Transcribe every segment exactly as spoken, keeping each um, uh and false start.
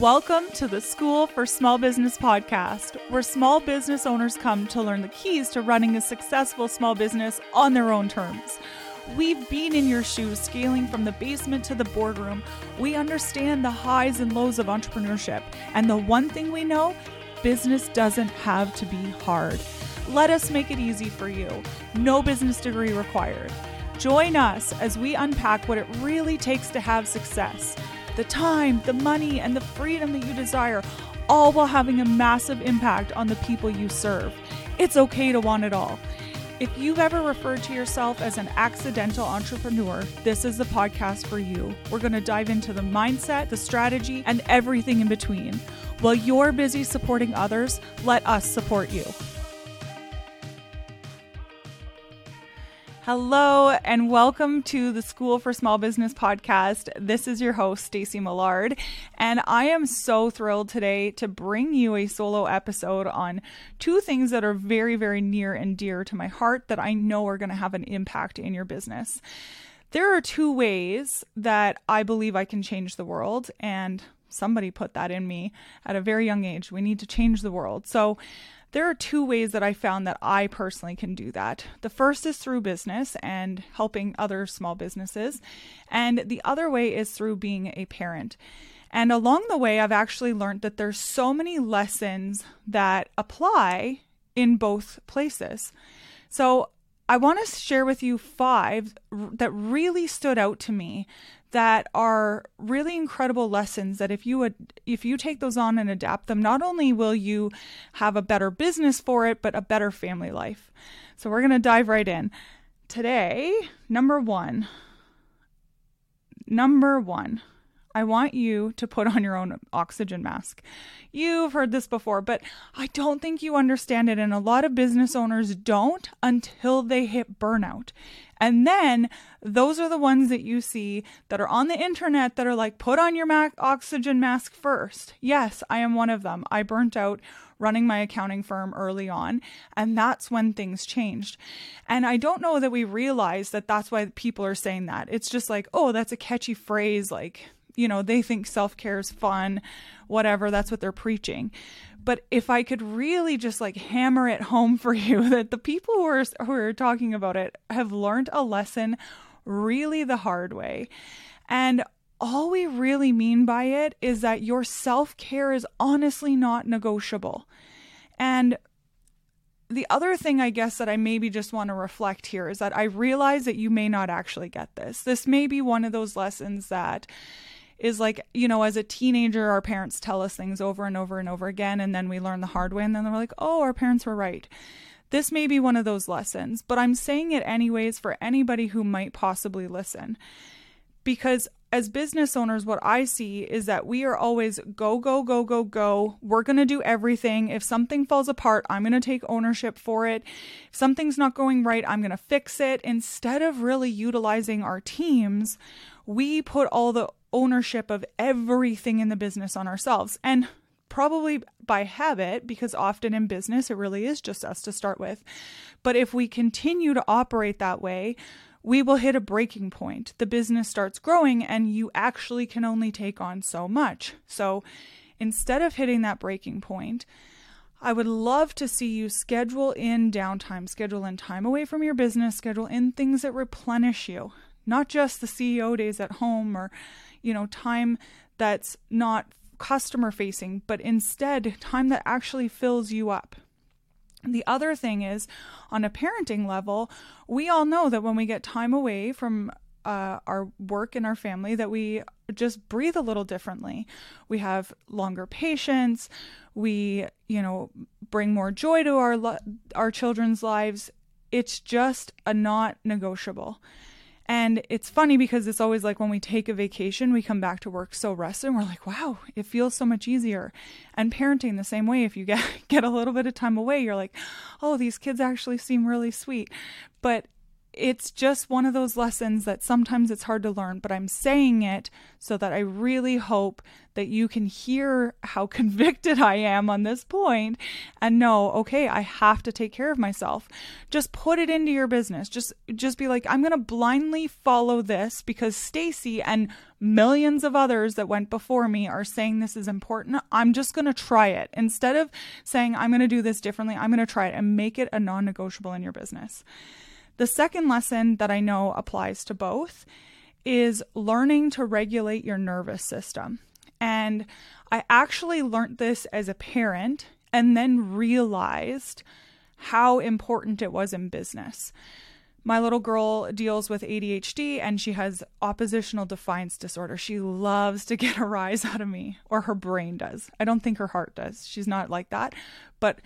Welcome to the School for Small Business Podcast, where small business owners come to learn the keys to running a successful small business on their own terms. We've been in your shoes, scaling from the basement to the boardroom. We understand the highs and lows of entrepreneurship. And the one thing we know, business doesn't have to be hard. Let us make it easy for you. No business degree required. Join us as we unpack what it really takes to have success. The time, the money, and the freedom that you desire, all while having a massive impact on the people you serve. It's okay to want it all. If you've ever referred to yourself as an accidental entrepreneur, this is the podcast for you. We're going to dive into the mindset, the strategy, and everything in between. While you're busy supporting others, let us support you. Hello and welcome to the School for Small Business Podcast. This is your host, Stacy Millard, and I am so thrilled today to bring you a solo episode on two things that are very, very near and dear to my heart that I know are going to have an impact in your business. There are two ways that I believe I can change the world, and somebody put that in me at a very young age. We need to change the world. So there are two ways that I found that I personally can do that. The first is through business and helping other small businesses. And the other way is through being a parent. And along the way, I've actually learned that there's so many lessons that apply in both places. So I want to share with you five that really stood out to me that are really incredible lessons that if you would, if you take those on and adapt them, not only will you have a better business for it, but a better family life. So we're going to dive right in. Today, number one, number one, I want you to put on your own oxygen mask. You've heard this before, but I don't think you understand it. And a lot of business owners don't until they hit burnout. And then those are the ones that you see that are on the internet that are like, put on your ma- oxygen mask first. Yes, I am one of them. I burnt out running my accounting firm early on, and that's when things changed. And I don't know that we realize that that's why people are saying that. It's just like, oh, that's a catchy phrase. Like, you know, they think self-care is fun, whatever, that's what they're preaching. But if I could really just like hammer it home for you that the people who are, who are talking about it have learned a lesson really the hard way. And all we really mean by it is that your self-care is honestly not negotiable. And the other thing I guess that I maybe just want to reflect here is that I realize that you may not actually get this. This may be one of those lessons that is like, you know, as a teenager, our parents tell us things over and over and over again, and then we learn the hard way, and then we're like, oh, our parents were right. This may be one of those lessons, but I'm saying it anyways for anybody who might possibly listen. Because as business owners, what I see is that we are always go, go, go, go, go. We're going to do everything. If something falls apart, I'm going to take ownership for it. If something's not going right, I'm going to fix it. Instead of really utilizing our teams, we put all the ownership of everything in the business on ourselves. And probably by habit, because often in business, it really is just us to start with. But if we continue to operate that way, we will hit a breaking point. The business starts growing and you actually can only take on so much. So instead of hitting that breaking point, I would love to see you schedule in downtime, schedule in time away from your business, schedule in things that replenish you, not just the C E O days at home or, you know, time that's not customer facing, but instead time that actually fills you up. The other thing is, on a parenting level, we all know that when we get time away from uh, our work and our family, that we just breathe a little differently. We have longer patience. We, you know, bring more joy to our lo- our children's lives. It's just a not negotiable. And it's funny because it's always like when we take a vacation, we come back to work so rested and we're like, wow, it feels so much easier. And parenting the same way, if you get, get a little bit of time away, you're like, oh, these kids actually seem really sweet. But it's just one of those lessons that sometimes it's hard to learn, but I'm saying it so that I really hope that you can hear how convicted I am on this point and know, okay, I have to take care of myself. Just put it into your business. Just just be like, I'm going to blindly follow this because Stacy and millions of others that went before me are saying this is important. I'm just going to try it. Instead of saying, I'm going to do this differently, I'm going to try it, and make it a non-negotiable in your business. The second lesson that I know applies to both is learning to regulate your nervous system. And I actually learned this as a parent and then realized how important it was in business. My little girl deals with A D H D and she has oppositional defiance disorder. She loves to get a rise out of me, or her brain does. I don't think her heart does. She's not like that. But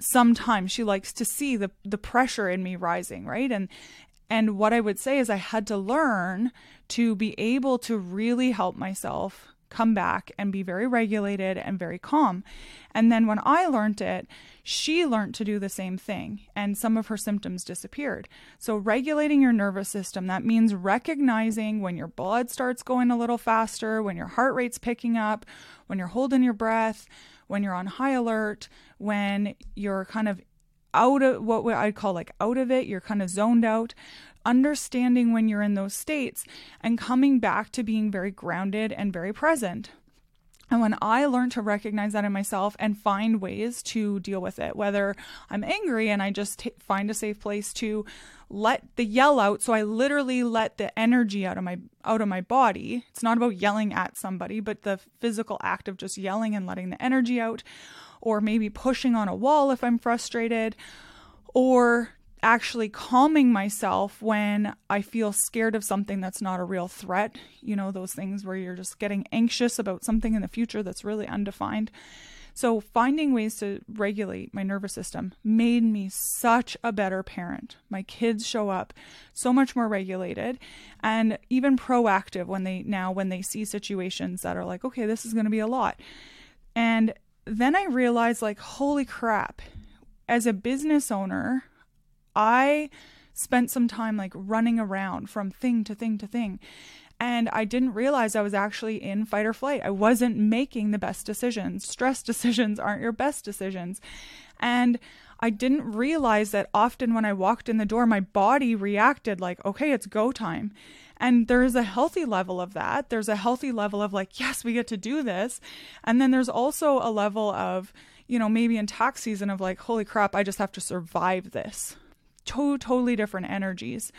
sometimes she likes to see the, the pressure in me rising, right? And and what I would say is I had to learn to be able to really help myself come back and be very regulated and very calm. And then when I learned it, she learned to do the same thing, and some of her symptoms disappeared. So regulating your nervous system, that means recognizing when your blood starts going a little faster, when your heart rate's picking up, when you're holding your breath, when you're on high alert, when you're kind of out of what I'd call like out of it, you're kind of zoned out, understanding when you're in those states and coming back to being very grounded and very present. And when I learned to recognize that in myself and find ways to deal with it, whether I'm angry and I just t- find a safe place to let the yell out. So I literally let the energy out of my, out of my body. It's not about yelling at somebody, but the physical act of just yelling and letting the energy out, or maybe pushing on a wall if I'm frustrated, or actually calming myself when I feel scared of something that's not a real threat. You know, those things where you're just getting anxious about something in the future that's really undefined. So finding ways to regulate my nervous system made me such a better parent. My kids show up so much more regulated and even proactive when they now when they see situations that are like, okay, this is going to be a lot. And then I realized, like, holy crap, as a business owner, I spent some time like running around from thing to thing to thing. And I didn't realize I was actually in fight or flight. I wasn't making the best decisions. Stress decisions aren't your best decisions. And I didn't realize that often when I walked in the door, my body reacted like, okay, it's go time. And there's a healthy level of that. There's a healthy level of like, yes, we get to do this. And then there's also a level of, you know, maybe in tax season of like, holy crap, I just have to survive this. Two totally different energies.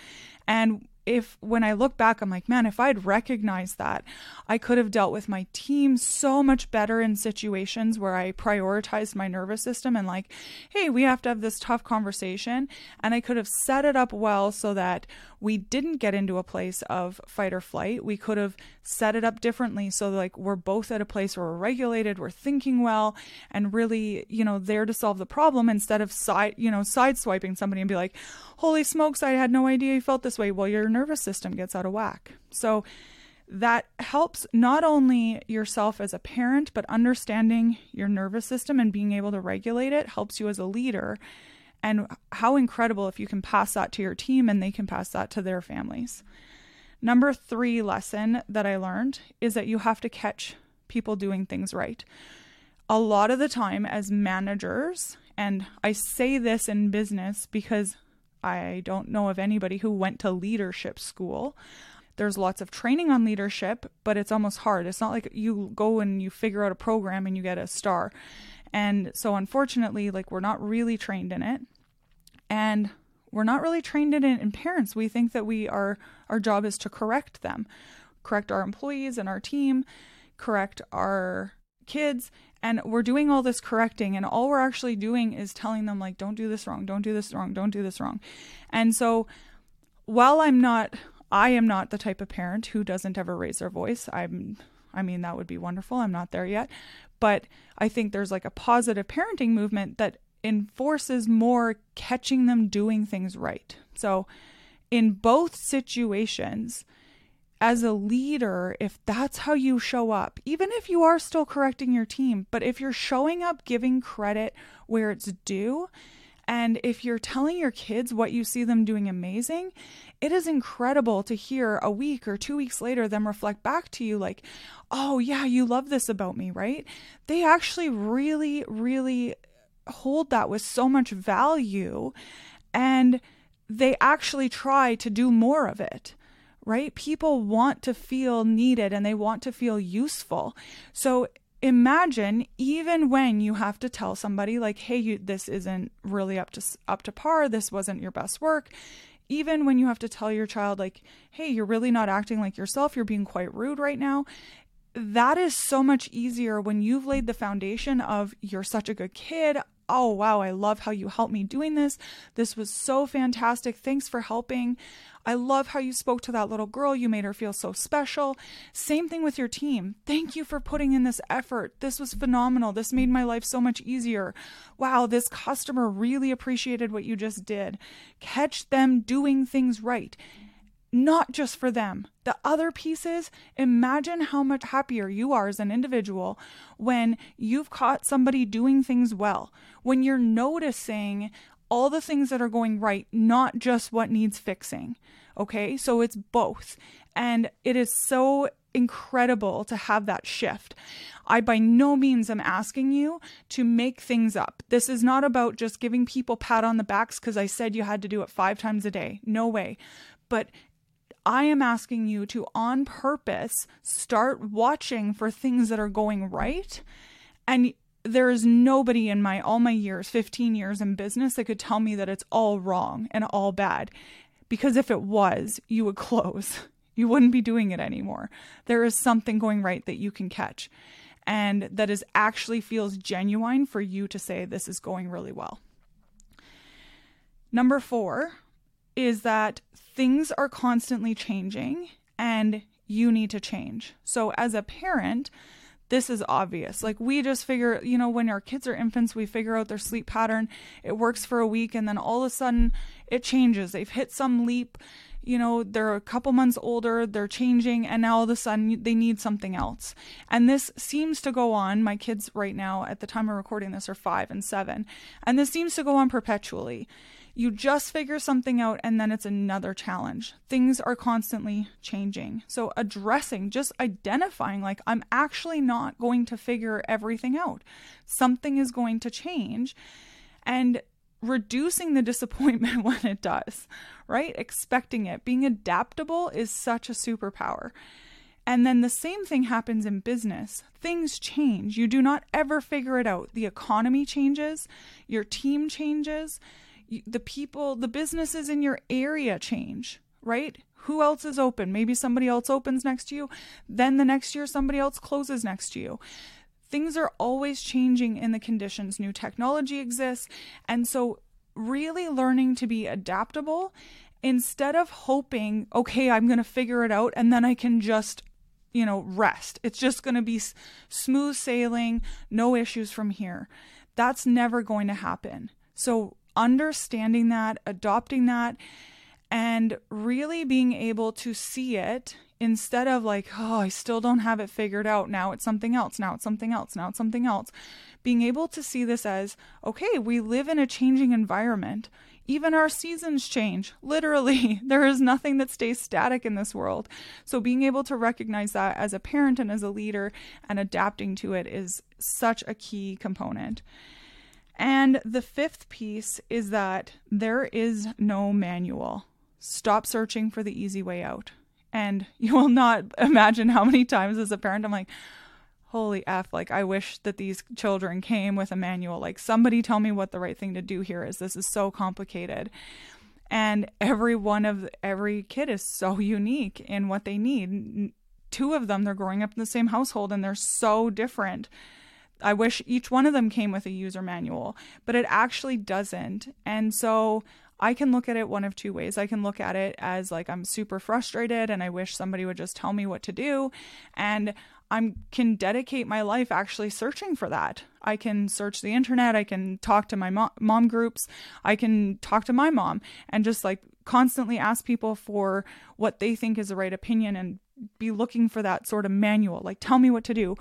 And if when I look back, I'm like, man, if I'd recognized that, I could have dealt with my team so much better in situations where I prioritized my nervous system and like, hey, we have to have this tough conversation. And I could have set it up well so that we didn't get into a place of fight or flight. We could have set it up differently so like we're both at a place where we're regulated, we're thinking well, and really, you know, there to solve the problem instead of side, you know, sideswiping somebody and be like, holy smokes, I had no idea you felt this way. Well, your nervous system gets out of whack. So that helps not only yourself as a parent, but understanding your nervous system and being able to regulate it helps you as a leader. And how incredible if you can pass that to your team and they can pass that to their families. Number three lesson that I learned is that you have to catch people doing things right. A lot of the time as managers, and I say this in business because I don't know of anybody who went to leadership school. There's lots of training on leadership, but it's almost hard. It's not like you go and you figure out a program and you get a star. And so unfortunately, like, we're not really trained in it. And we're not really trained in it in parents. We think that we are, our job is to correct them, correct our employees and our team, correct our kids. And we're doing all this correcting, and all we're actually doing is telling them like, don't do this wrong, don't do this wrong, don't do this wrong. And so while I'm not, I am not the type of parent who doesn't ever raise their voice. I'm, I mean, that would be wonderful. I'm not there yet. But I think there's like a positive parenting movement that enforces more catching them doing things right. So in both situations, as a leader, if that's how you show up, even if you are still correcting your team, but if you're showing up giving credit where it's due And if you're telling your kids what you see them doing amazing, it is incredible to hear a week or two weeks later them reflect back to you like, oh yeah, you love this about me, right? They actually really, really hold that with so much value, and they actually try to do more of it, right? People want to feel needed and they want to feel useful. So imagine, even when you have to tell somebody like, hey, you, this isn't really up to up to par, this wasn't your best work. Even when you have to tell your child like, hey, you're really not acting like yourself, you're being quite rude right now. That is so much easier when you've laid the foundation of, you're such a good kid. Oh, wow, I love how you helped me doing this. This was so fantastic. Thanks for helping. I love how you spoke to that little girl. You made her feel so special. Same thing with your team. Thank you for putting in this effort. This was phenomenal. This made my life so much easier. Wow, this customer really appreciated what you just did. Catch them doing things right. Not just for them. The other piece is, imagine how much happier you are as an individual when you've caught somebody doing things well, when you're noticing all the things that are going right, not just what needs fixing. Okay, so it's both. And it is so incredible to have that shift. I by no means am asking you to make things up. This is not about just giving people pat on the backs because I said you had to do it five times a day. No way. But I am asking you to, on purpose, start watching for things that are going right. And there is nobody in my all my years, fifteen years in business, that could tell me that it's all wrong and all bad. Because if it was, you would close. You wouldn't be doing it anymore. There is something going right that you can catch. And that is actually feels genuine for you to say, this is going really well. Number four is that things are constantly changing and you need to change. So as a parent, this is obvious. Like, we just figure, you know, when our kids are infants, we figure out their sleep pattern. It works for a week, and then all of a sudden it changes. They've hit some leap, you know, they're a couple months older, they're changing, and now all of a sudden they need something else. And this seems to go on. My kids right now, at the time of recording this, are five and seven. And this seems to go on perpetually. You just figure something out and then it's another challenge. Things are constantly changing. So addressing, just identifying, like, I'm actually not going to figure everything out. Something is going to change, and reducing the disappointment when it does, right? Expecting it. Being adaptable is such a superpower. And then the same thing happens in business. Things change. You do not ever figure it out. The economy changes, your team changes, the people, the businesses in your area change, right? Who else is open? Maybe somebody else opens next to you. Then the next year, somebody else closes next to you. Things are always changing in the conditions. New technology exists. And so really learning to be adaptable instead of hoping, okay, I'm going to figure it out and then I can just, you know, rest. It's just going to be smooth sailing, no issues from here. That's never going to happen. So understanding that, adopting that, and really being able to see it instead of like, oh, I still don't have it figured out. Now it's something else. Now it's something else. Now it's something else. Being able to see this as, okay, we live in a changing environment. Even our seasons change. Literally, there is nothing that stays static in this world. So being able to recognize that as a parent and as a leader and adapting to it is such a key component. And the fifth piece is that there is no manual. Stop searching for the easy way out. And you will not imagine how many times as a parent I'm like, holy F, like, I wish that these children came with a manual. Like, somebody tell me what the right thing to do here is. This is so complicated. And every one of every kid is so unique in what they need. Two of them, they're growing up in the same household and they're so different. I wish each one of them came with a user manual, but it actually doesn't. And so I can look at it one of two ways. I can look at it as like, I'm super frustrated and I wish somebody would just tell me what to do. And I can dedicate my life actually searching for that. I can search the internet. I can talk to my mo- mom groups. I can talk to my mom and just like constantly ask people for what they think is the right opinion and be looking for that sort of manual. Like, tell me what to do.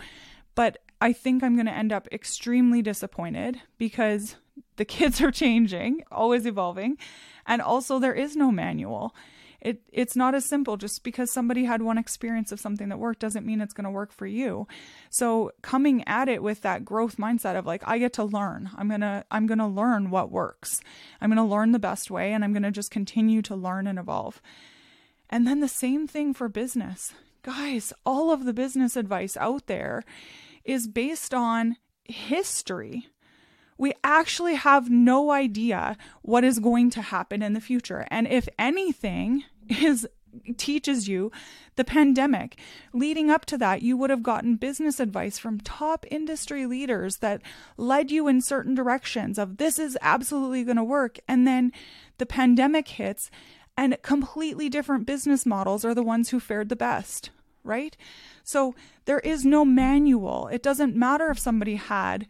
But I think I'm going to end up extremely disappointed because The kids are changing, always evolving. And also there is no manual. It it's not as simple. Just because somebody had one experience of something that worked doesn't mean it's going to work for you. So coming at it with that growth mindset of like, I get to learn. I'm going to I'm going to learn what works. I'm going to learn the best way, and I'm going to just continue to learn and evolve. And then the same thing for business. Guys, all of the business advice out there is based on history. We actually have no idea what is going to happen in the future. And if anything is teaches you the pandemic, leading up to that, you would have gotten business advice from top industry leaders that led you in certain directions of this is absolutely going to work. And then the pandemic hits and completely different business models are the ones who fared the best, right? So there is no manual. It doesn't matter if somebody had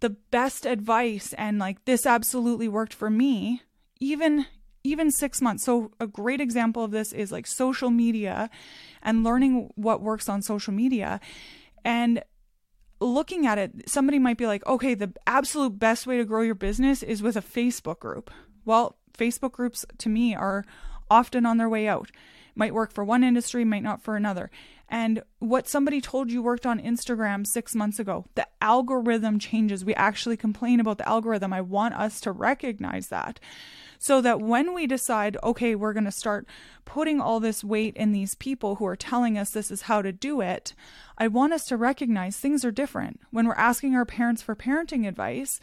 the best advice and like this absolutely worked for me, even even six months. So a great example of this is like social media and learning what works on social media. And looking at it, somebody might be like, okay, the absolute best way to grow your business is with a Facebook group. Well, Facebook groups to me are often on their way out. Might work for one industry, might not for another. And what somebody told you worked on Instagram six months ago, the algorithm changes. We actually complain about the algorithm. I want us to recognize that so that when we decide, okay, we're going to start putting all this weight in these people who are telling us this is how to do it, I want us to recognize things are different. When we're asking our parents for parenting advice,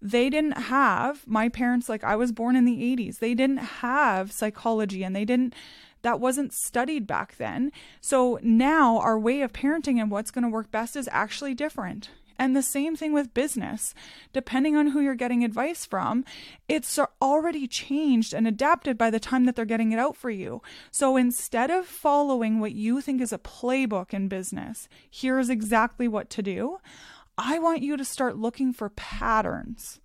they didn't have, my parents, like I was born in the eighties, they didn't have psychology and they didn't, that wasn't studied back then. So now our way of parenting and what's going to work best is actually different. And the same thing with business. Depending on who you're getting advice from, it's already changed and adapted by the time that they're getting it out for you. So instead of following what you think is a playbook in business, here's exactly what to do. I want you to start looking for patterns,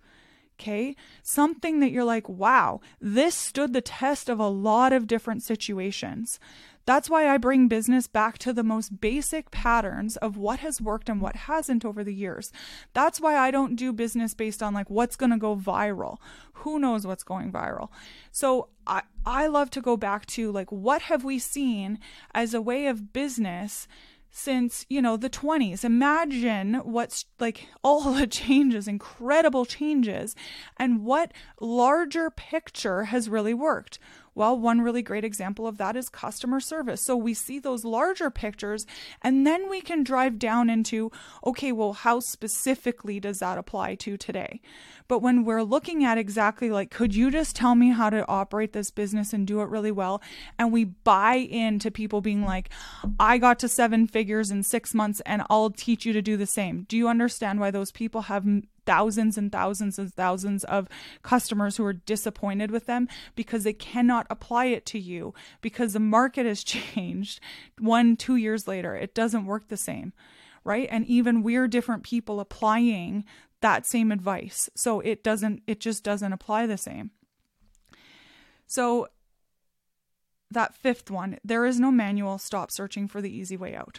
okay? Something that you're like, wow, this stood the test of a lot of different situations. That's why I bring business back to the most basic patterns of what has worked and what hasn't over the years. That's why I don't do business based on like what's going to go viral. Who knows what's going viral? So I, I love to go back to like, what have we seen as a way of business since, you know, the twenties. Imagine what's like all the changes, incredible changes, and what larger picture has really worked. Well, one really great example of that is customer service. So we see those larger pictures and then we can drive down into, okay, well, how specifically does that apply to today? But when we're looking at exactly like, could you just tell me how to operate this business and do it really well? And we buy into people being like, I got to seven figures in six months and I'll teach you to do the same. Do you understand why those people have thousands and thousands and thousands of customers who are disappointed with them? Because they cannot apply it to you, because the market has changed one, two years later. It doesn't work the same, right? And even we're different people applying that same advice. So it doesn't, it just doesn't apply the same. So that fifth one, there is no manual, stop searching for the easy way out.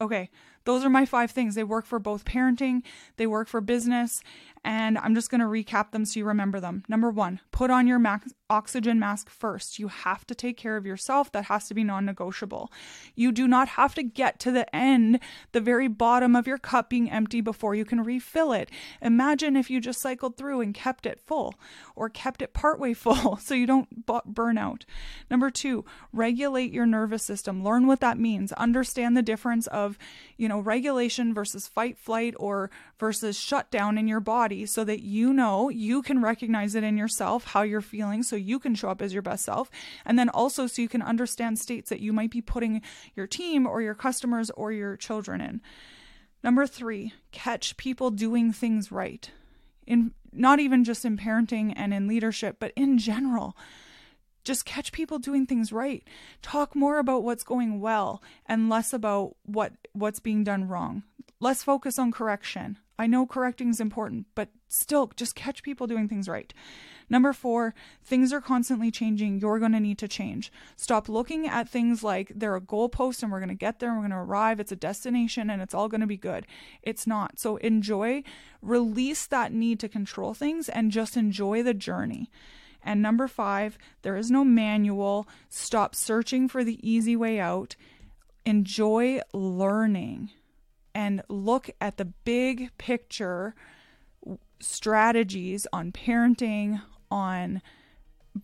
Okay, those are my five things. They work for both parenting, they work for business, and I'm just going to recap them so you remember them. Number one, put on your max- oxygen mask first. You have to take care of yourself. That has to be non-negotiable. You do not have to get to the end, the very bottom of your cup being empty before you can refill it. Imagine if you just cycled through and kept it full or kept it partway full so you don't b- burn out. Number two, regulate your nervous system. Learn what that means. Understand the difference of, you know, regulation versus fight, flight, or versus shutdown in your body so that you know you can recognize it in yourself, how you're feeling, so you can show up as your best self. And then also so you can understand states that you might be putting your team or your customers or your children in. Number three, catch people doing things right. In not even just in parenting and in leadership, but in general. Just catch people doing things right. Talk more about what's going well and less about what what's being done wrong. Less focus on correction. I know correcting is important, but still just catch people doing things right. Number four, things are constantly changing. You're going to need to change. Stop looking at things like they're a goalpost and we're going to get there and we're going to arrive. It's a destination and it's all going to be good. It's not. So enjoy, release that need to control things and just enjoy the journey. And number five, there is no manual. Stop searching for the easy way out. Enjoy learning and look at the big picture strategies on parenting, on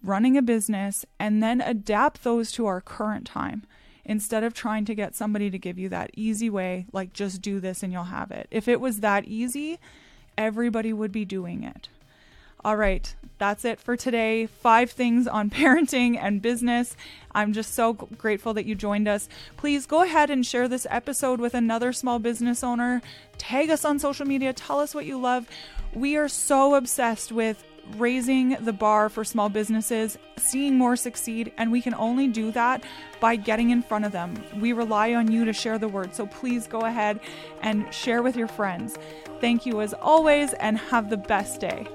running a business, and then adapt those to our current time instead of trying to get somebody to give you that easy way, like just do this and you'll have it. If it was that easy, everybody would be doing it. All right, that's it for today. Five things on parenting and business. I'm just so grateful that you joined us. Please go ahead and share this episode with another small business owner. Tag us on social media. Tell us what you love. We are so obsessed with raising the bar for small businesses, seeing more succeed, and we can only do that by getting in front of them. We rely on you to share the word, so please go ahead and share with your friends. Thank you as always, and have the best day.